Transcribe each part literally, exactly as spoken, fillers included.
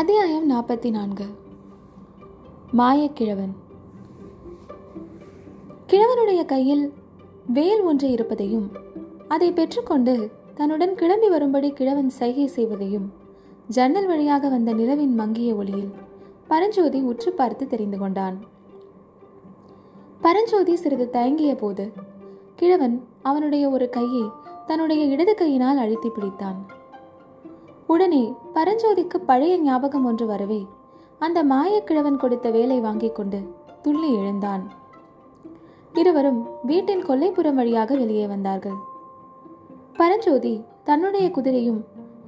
அத்தியாயம் நாற்பத்தி நான்கு. மாயக்கிழவன். கிழவனுடைய கையில் வேல் ஒன்று இருப்பதையும் அதை பெற்றுக்கொண்டு தன்னுடன் கிளம்பி வரும்படி கிழவன் சைகை செய்வதையும் ஜன்னல் வழியாக வந்த நிலவின் மங்கிய ஒளியில் பரஞ்சோதி உற்று பார்த்து தெரிந்து கொண்டான். பரஞ்சோதி சிறிது தயங்கிய போது கிழவன் அவனுடைய ஒரு கையை தன்னுடைய இடது கையினால் அழுத்தி பிடித்தான். உடனே பரஞ்சோதிக்கு பழைய ஞாபகம் ஒன்று வரவே அந்த மாயக்கிழவன் கொடுத்த வேலை வாங்கி கொண்டு துள்ளி எழுந்தான். இருவரும் வீட்டின் கொல்லைப்புறம் வழியாக வெளியே வந்தார்கள். பரஞ்சோதி தன்னுடைய குதிரையும்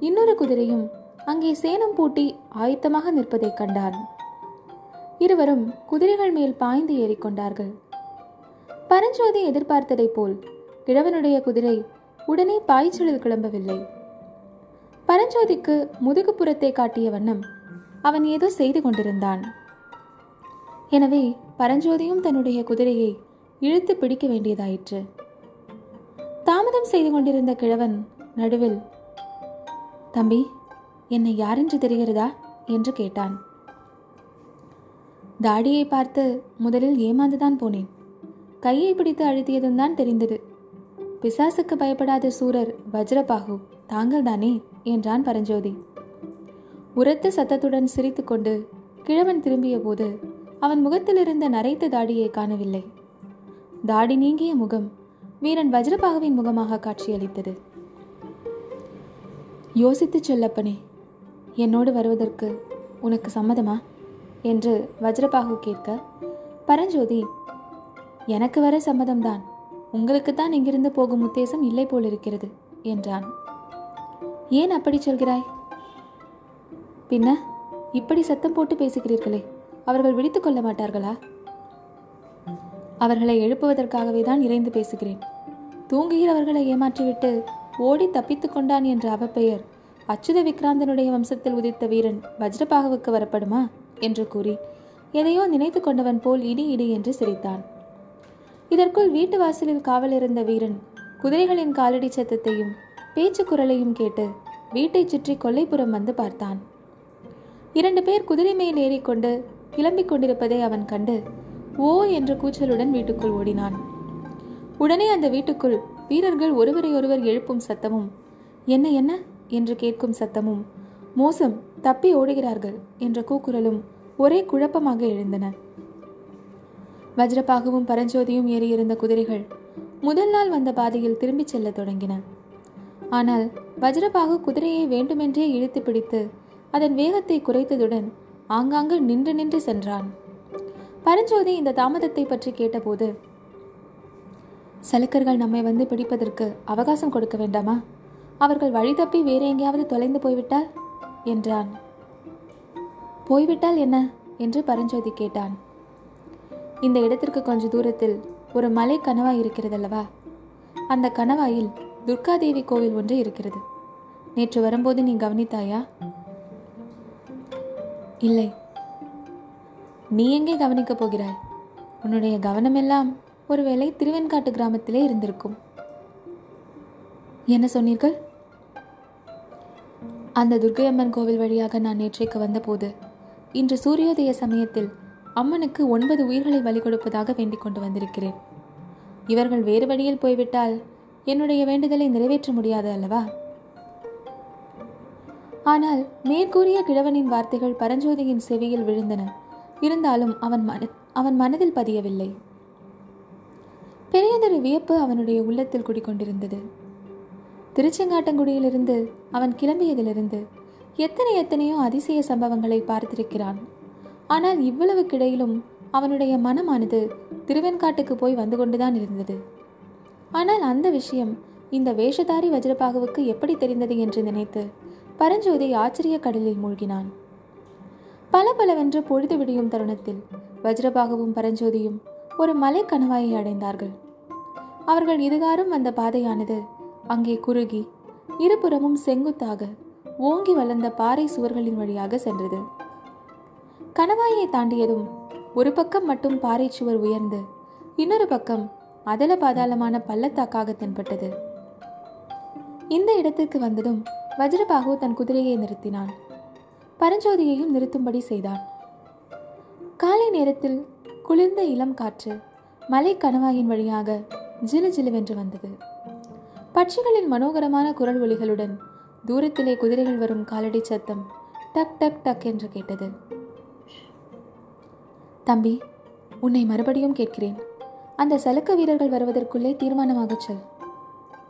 இன்னொரு குதிரையும் அங்கே சேணம் பூட்டி ஆயத்தமாக நிற்பதை கண்டான். இருவரும் குதிரைகள் மேல் பாய்ந்து ஏறிக்கொண்டார்கள். பரஞ்சோதி எதிர்பார்த்ததை போல் கிழவனுடைய குதிரை உடனே பாய்ச்சலில் கிளம்பவில்லை. பரஞ்சோதிக்கு முதுகுப்புறத்தை காட்டிய வண்ணம் அவன் ஏதோ செய்து கொண்டிருந்தான். எனவே பரஞ்சோதியும் தன்னுடைய குதிரையை இழுத்து பிடிக்க வேண்டியதாயிற்று. தாமதம் செய்து கொண்டிருந்த கிழவன் நடுவில், "தம்பி, என்னை யாரென்று தெரிகிறதா?" என்று கேட்டான். "தாடியை பார்த்து முதலில் ஏமாந்துதான் போனேன். கையை பிடித்து அழுத்தியதும் தான் தெரிந்தது. பிசாசுக்கு பயப்படாத சூரர் வஜ்ரபாகு தாங்கள் தானே?" என்றான் பரஞ்சோதி. உரத்த சத்தத்துடன் சிரித்து கொண்டு கிழவன் திரும்பிய போது அவன் முகத்திலிருந்த நரைத்த தாடியை காணவில்லை. தாடி நீங்கிய முகம் வீரன் வஜ்ரபாகுவின் முகமாக காட்சியளித்தது. "யோசித்து சொல்லப்பனே, என்னோடு வருவதற்கு உனக்கு சம்மதமா?" என்று வஜ்ரபாகு கேட்க, பரஞ்சோதி, "எனக்கு வர சம்மதம்தான். உங்களுக்குத்தான் இங்கிருந்து போகும் உத்தேசம் இல்லை போலிருக்கிறது" என்றான். "ஏன் அப்படி சொல்கிறாய்?" "பின்ன, இப்படி சத்தம் போட்டு பேசுகிறீர்களே, அவர்கள் விழித்து கொள்ள மாட்டார்களா?" "அவர்களை எழுப்புவதற்காகவே தான் இறைந்து பேசுகிறேன். தூங்குகிறவர்களை ஏமாற்றிவிட்டு ஓடி தப்பித்து கொண்டான் என்ற அவப்பெயர் அச்சுத விக்ராந்தனுடைய வம்சத்தில் உதித்த வீரன் வஜ்ரபாகுவுக்கு வரப்படுமா?" என்று கூறி எதையோ நினைத்து கொண்டவன் போல் இடி இடி என்று சிரித்தான். இதற்குள் வீட்டு வாசலில் காவலிருந்த வீரன் குதிரைகளின் காலடி சத்தத்தையும் பேச்சு குரலையும் கேட்டு வீட்டை சுற்றி கொல்லைப்புறம் வந்து பார்த்தான். இரண்டு பேர் குதிரை மேல் ஏறிக்கொண்டு கிளம்பிக் கொண்டிருப்பதை அவன் கண்டு ஓ என்ற கூச்சலுடன் வீட்டுக்குள் ஓடினான். உடனே அந்த வீட்டுக்குள் வீரர்கள் ஒருவரையொருவர் எழுப்பும் சத்தமும், "என்ன என்ன" என்று கேட்கும் சத்தமும், "மோசம், தப்பி ஓடுகிறார்கள்" என்ற கூக்குரலும் ஒரே குழப்பமாக எழுந்தன. வஜ்ரபாகுவும் பரஞ்சோதியும் ஏறியிருந்த குதிரைகள் முதல் நாள் வந்த பாதையில் திரும்பிச் செல்ல தொடங்கின. ஆனால் வஜ்ரபாகு குதிரையை வேண்டுமென்றே இழுத்து பிடித்து அதன் வேகத்தை குறைத்ததுடன் ஆங்காங்கு நின்று நின்று சென்றான். பரஞ்சோதி இந்த தாமதத்தை பற்றி கேட்டபோது, "சலுக்கர்கள் நம்மை வந்து பிடிப்பதற்கு அவகாசம் கொடுக்க வேண்டாமா? அவர்கள் வழி தப்பி வேறு எங்கேயாவது தொலைந்து போய்விட்டால்?" என்றான். "போய்விட்டால் என்ன?" என்று பரஞ்சோதி கேட்டான். "இந்த இடத்திற்கு கொஞ்ச தூரத்தில் ஒரு மலை கணவாய் இருக்கிறதல்லவா? அந்த கணவாயில் துர்க்காதேவி கோவில் ஒன்று இருக்கிறது. நேற்று வரும்போது நீ கவனித்தாயா?" "இல்லை." "நீ எங்கே கவனிக்கப் போகிறாய்? உன்னுடைய கவனமெல்லாம் ஒருவேளை திருவென்காட்டு கிராமத்திலே இருந்திருக்கும்." "என்ன சொன்னீர்கள்?" "அந்த துர்க்கையம்மன் கோவில் வழியாக நான் நேற்றைக்கு வந்தபோது இன்று சூரியோதய சமயத்தில் அம்மனுக்கு ஒன்பது உயிர்களை பலி கொடுப்பதாக வேண்டிக் கொண்டு வந்திருக்கிறேன். இவர்கள் வேறு வழியில் போய்விட்டால் என்னுடைய வேண்டுதலை நிறைவேற்ற முடியாது அல்லவா?" ஆனால் மேற்கூறிய கிழவனின் வார்த்தைகள் பரஞ்சோதியின் செவியில் விழுந்தன. இருந்தாலும் அவன் மன அவன் மனதில் பதியவில்லை. பெரியதொரு வியப்பு அவனுடைய உள்ளத்தில் குடிக்கொண்டிருந்தது. திருச்செங்காட்டங்குடியிலிருந்து அவன் கிளம்பியதிலிருந்து எத்தனை எத்தனையோ அதிசய சம்பவங்களை பார்த்திருக்கிறான். ஆனால் இவ்வளவுக்கிடையிலும் அவனுடைய மனமானது திருவென்காட்டுக்கு போய் வந்து கொண்டுதான் இருந்தது. ஆனால் அந்த விஷயம் இந்த வேஷதாரி வஜ்ரபாகுவுக்கு எப்படி தெரிந்தது என்று நினைத்து பரஞ்சோதி ஆச்சரிய கடலில் மூழ்கினான். பல பலவென்று பொழுது விடியும் தருணத்தில் வஜ்ரபாகுவும் பரஞ்சோதியும் ஒரு மலை கணவாயை அடைந்தார்கள். அவர்கள் இதுகாரும் வந்த பாதையானது அங்கே குறுகி இருபுறமும் செங்குத்தாக ஓங்கி வளர்ந்த பாறை சுவர்களின் வழியாக சென்றது. கணவாயை தாண்டியதும் ஒரு பக்கம் மட்டும் பாறை சுவர் உயர்ந்து இன்னொரு பக்கம் அதல பாதாளமான பள்ளத்தாக்காக தென்பட்டது. இந்த இடத்திற்கு வந்ததும் வஜ்ரபாகு தன் குதிரையை நிறுத்தினான். பரஞ்சோதியையும் நிறுத்தும்படி செய்தான். காலை நேரத்தில் குளிர்ந்த இளம் காற்று மலை கணவாயின் வழியாக ஜிலு ஜிலுவென்று வந்தது. பட்சிகளின் மனோகரமான குரல் ஒலிகளுடன் தூரத்திலே குதிரைகள் வரும் காலடி சத்தம் டக் டக் டக் என்று கேட்டது. தம்பி, உன்னை மறுபடியும் கேட்கிறேன், அந்த சலுக்க வீரர்கள் வருவதற்குள்ளே தீர்மானமாகச் சொல்.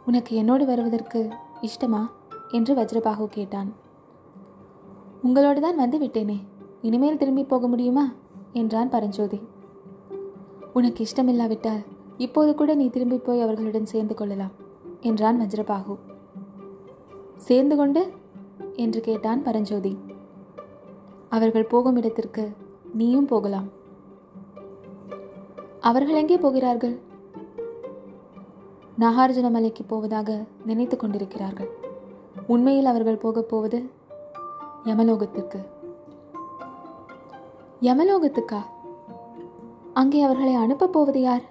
உனக்கு என்னோடு வருவதற்கு இஷ்டமா என்று வஜ்ரபாகு கேட்டான். உங்களோடு தான் வந்து விட்டேனே, இனிமேல் திரும்பி போக முடியுமா என்றான் பரஞ்சோதி. உனக்கு இஷ்டமில்லாவிட்டால் இப்போது கூட நீ திரும்பி போய் அவர்களுடன் சேர்ந்து கொள்ளலாம் என்றான் வஜ்ரபாகு. சேர்ந்து கொண்டு என்று கேட்டான் பரஞ்சோதி. அவர்கள் போகும் இடத்திற்கு நீயும் போகலாம். அவர்கள் எங்கே போகிறார்கள்? நாகார்ஜுன மலைக்கு போவதாக நினைத்து கொண்டிருக்கிறார்கள். உண்மையில் அவர்கள் போகப் போவது யமலோகத்திற்கு. யமலோகத்துக்கா? அங்கே அவர்களை அனுப்பப் போவது யார்?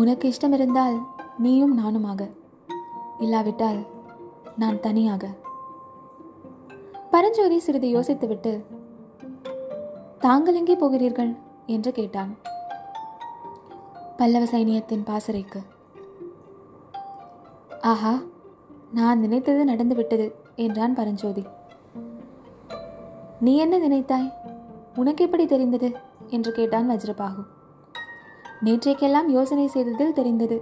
உனக்கு இஷ்டம் இருந்தால் நீயும் நானுமாக, இல்லாவிட்டால் நான் தனியாக. பரஞ்சோதி சிறிது யோசித்துவிட்டு, தாங்கள் எங்கே போகிறீர்கள் என்று கேட்டான். பல்லவ சைனியத்தின் பாசறைக்கு. ஆஹா, நான் நினைத்தது நடந்து விட்டது என்றான் பரஞ்சோதி. நீ என்ன நினைத்தாய்? உனக்கு எப்படி தெரிந்தது என்று கேட்டான் வஜ்ரபாகு. நேற்றைக்கெல்லாம் யோசனை செய்ததில் தெரிந்தது.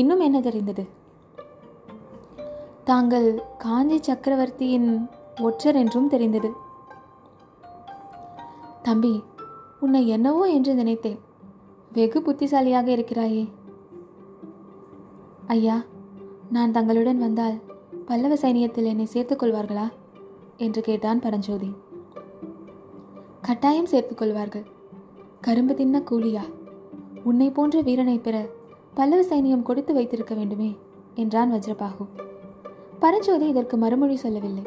இன்னும் என்ன தெரிந்தது? தாங்கள் காஞ்சி சக்கரவர்த்தியின் ஒற்றர் என்றும் தெரிந்தது. தம்பி, உன்னை என்னவோ என்று நினைத்தேன். வெகு புத்திசாலியாக இருக்கிறாயே. ஐயா, நான் தங்களுடன் வந்தால் பல்லவ சைனியத்தில் என்னை சேர்த்துக்கொள்வார்களா என்று கேட்டான் பரஞ்சோதி. கட்டாயம் சேர்த்துக்கொள்வார்கள். கரும்பு தின்ன கூலியா? உன்னை போன்ற வீரனை பெற பல்லவ சைனியம் கொடுத்து வைத்திருக்க வேண்டுமே என்றான் வஜ்ரபாகு. பரஞ்சோதி இதற்கு மறுமொழி சொல்லவில்லை.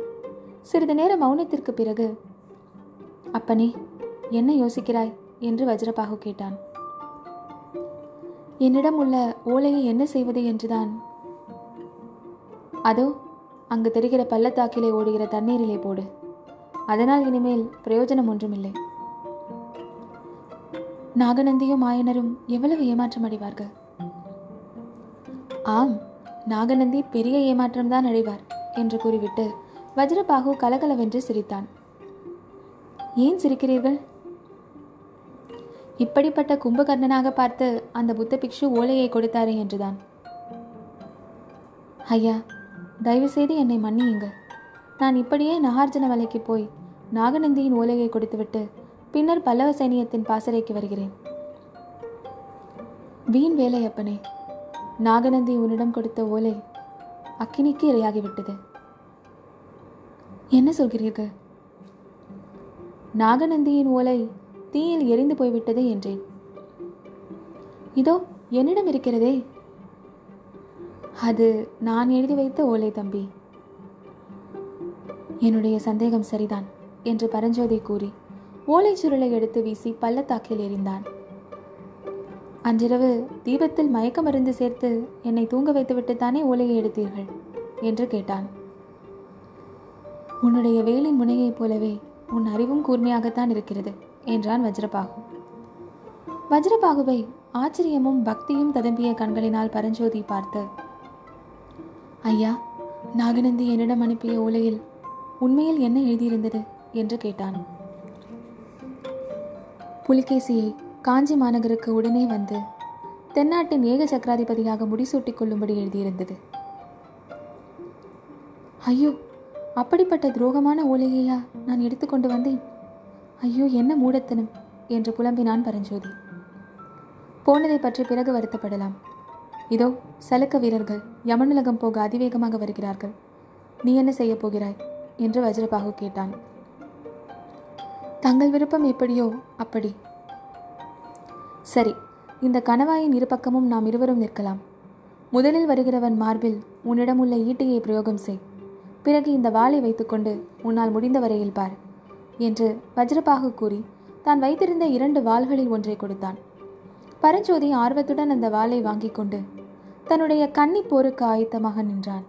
சிறிது நேர மௌனத்திற்கு பிறகு, அப்பனே, என்ன யோசிக்கிறாய் என்று வஜ்ரபாகு கேட்டான். என்னிடம் உள்ள ஓலையை என்ன செய்வது என்றுதான். அதோ அங்கு தெரிகிற பள்ளத்தாக்கிலே ஓடுகிற தண்ணீரிலே போடு. அதனால் இனிமேல் பிரயோஜனம் ஒன்றுமில்லை. நாகநந்தியும் ஆயனரும் எவ்வளவு ஏமாற்றம் அடைவார்கள். ஆம், நாகநந்தி பெரிய ஏமாற்றம்தான் அடைவார் என்று கூறிவிட்டு வஜ்ரபாகு கலகலவென்று சிரித்தான். ஏன் சிரிக்கிறீர்கள்? இப்படிப்பட்ட கும்பகர்ணனாக பார்த்து அந்த புத்த பிக்ஷு ஓலையை கொடுத்தாரே என்றுதான். ஐயா, தயவுசெய்து என்னை மன்னியுங்கள். நான் இப்படியே நாகார்ஜுன மலைக்கு போய் நாகநந்தியின் ஓலையை கொடுத்துவிட்டு பின்னர் பல்லவ சைனியத்தின் பாசறைக்கு வருகிறேன். வீண் வேலை அப்பனே. நாகநந்தி உன்னிடம் கொடுத்த ஓலை அக்கினிக்கு இரையாகிவிட்டது. என்ன சொல்கிறீர்கள்? நாகநந்தியின் ஓலை தீயில் எரிந்து போய்விட்டது என்றேன். இதோ என்னிடம் இருக்கிறதே. அது நான் எழுதி வைத்த ஓலை தம்பி. என்னுடைய சந்தேகம் சரிதான் என்று பரஞ்சோதி கூறி ஓலை சுருளை எடுத்து வீசி பள்ளத்தாக்கில் எறிந்தான். அன்றிரவு தீபத்தில் மயக்க மருந்து சேர்த்து என்னை தூங்க வைத்துவிட்டுத்தானே ஓலையை எடுத்தீர்கள் என்று கேட்டான். உன்னுடைய வேலின் முனையைப் போலவே உன் அறிவும் கூர்மையாகத்தான் இருக்கிறது என்றான் வஜ்ரபாகு. வஜ்ரபாகுவை ஆச்சரியமும் பக்தியும் ததும்பிய கண்களினால் பரஞ்சோதி பார்த்து, ஐயா, நாகநந்தி என்னிடம் அனுப்பிய ஓலையில் உண்மையில் என்ன எழுதியிருந்தது என்று கேட்டான். புலிகேசியை காஞ்சி மாநகருக்கு உடனே வந்து தென்னாட்டின் ஏக சக்கராதிபதியாக முடிசூட்டிக் கொள்ளும்படி எழுதியிருந்தது. ஐயோ, அப்படிப்பட்ட துரோகமான ஓலையையா நான் எடுத்துக்கொண்டு வந்தேன்? ஐயோ, என்ன மூடத்தனம் என்று புலம்பினான் பரஞ்சோதி. போனதை பற்றி பிறகு வருத்தப்படலாம். இதோ சலுக்க வீரர்கள் யமனுலகம் போக அதிவேகமாக வருகிறார்கள். நீ என்ன செய்ய போகிறாய் என்று வஜ்ரபாகு கேட்டான். தங்கள் விருப்பம் எப்படியோ அப்படி. சரி, இந்த கணவாயின் இருபக்கமும் நாம் இருவரும் நிற்கலாம். முதலில் வருகிறவன் மார்பில் உன்னிடம் உள்ள ஈட்டியை பிரயோகம் செய். பிறகு இந்த வாளை வைத்துக்கொண்டு உன்னால் முடிந்த வரையில் பார் என்று வஜ்ரபாகு கூறி தான் வைத்திருந்த இரண்டு வாள்களில் ஒன்றை கொடுத்தான். பரஞ்சோதி ஆர்வத்துடன் அந்த வாளை வாங்கி கொண்டு தன்னுடைய கன்னிப் போருக்கு ஆயத்தமாக நின்றான்.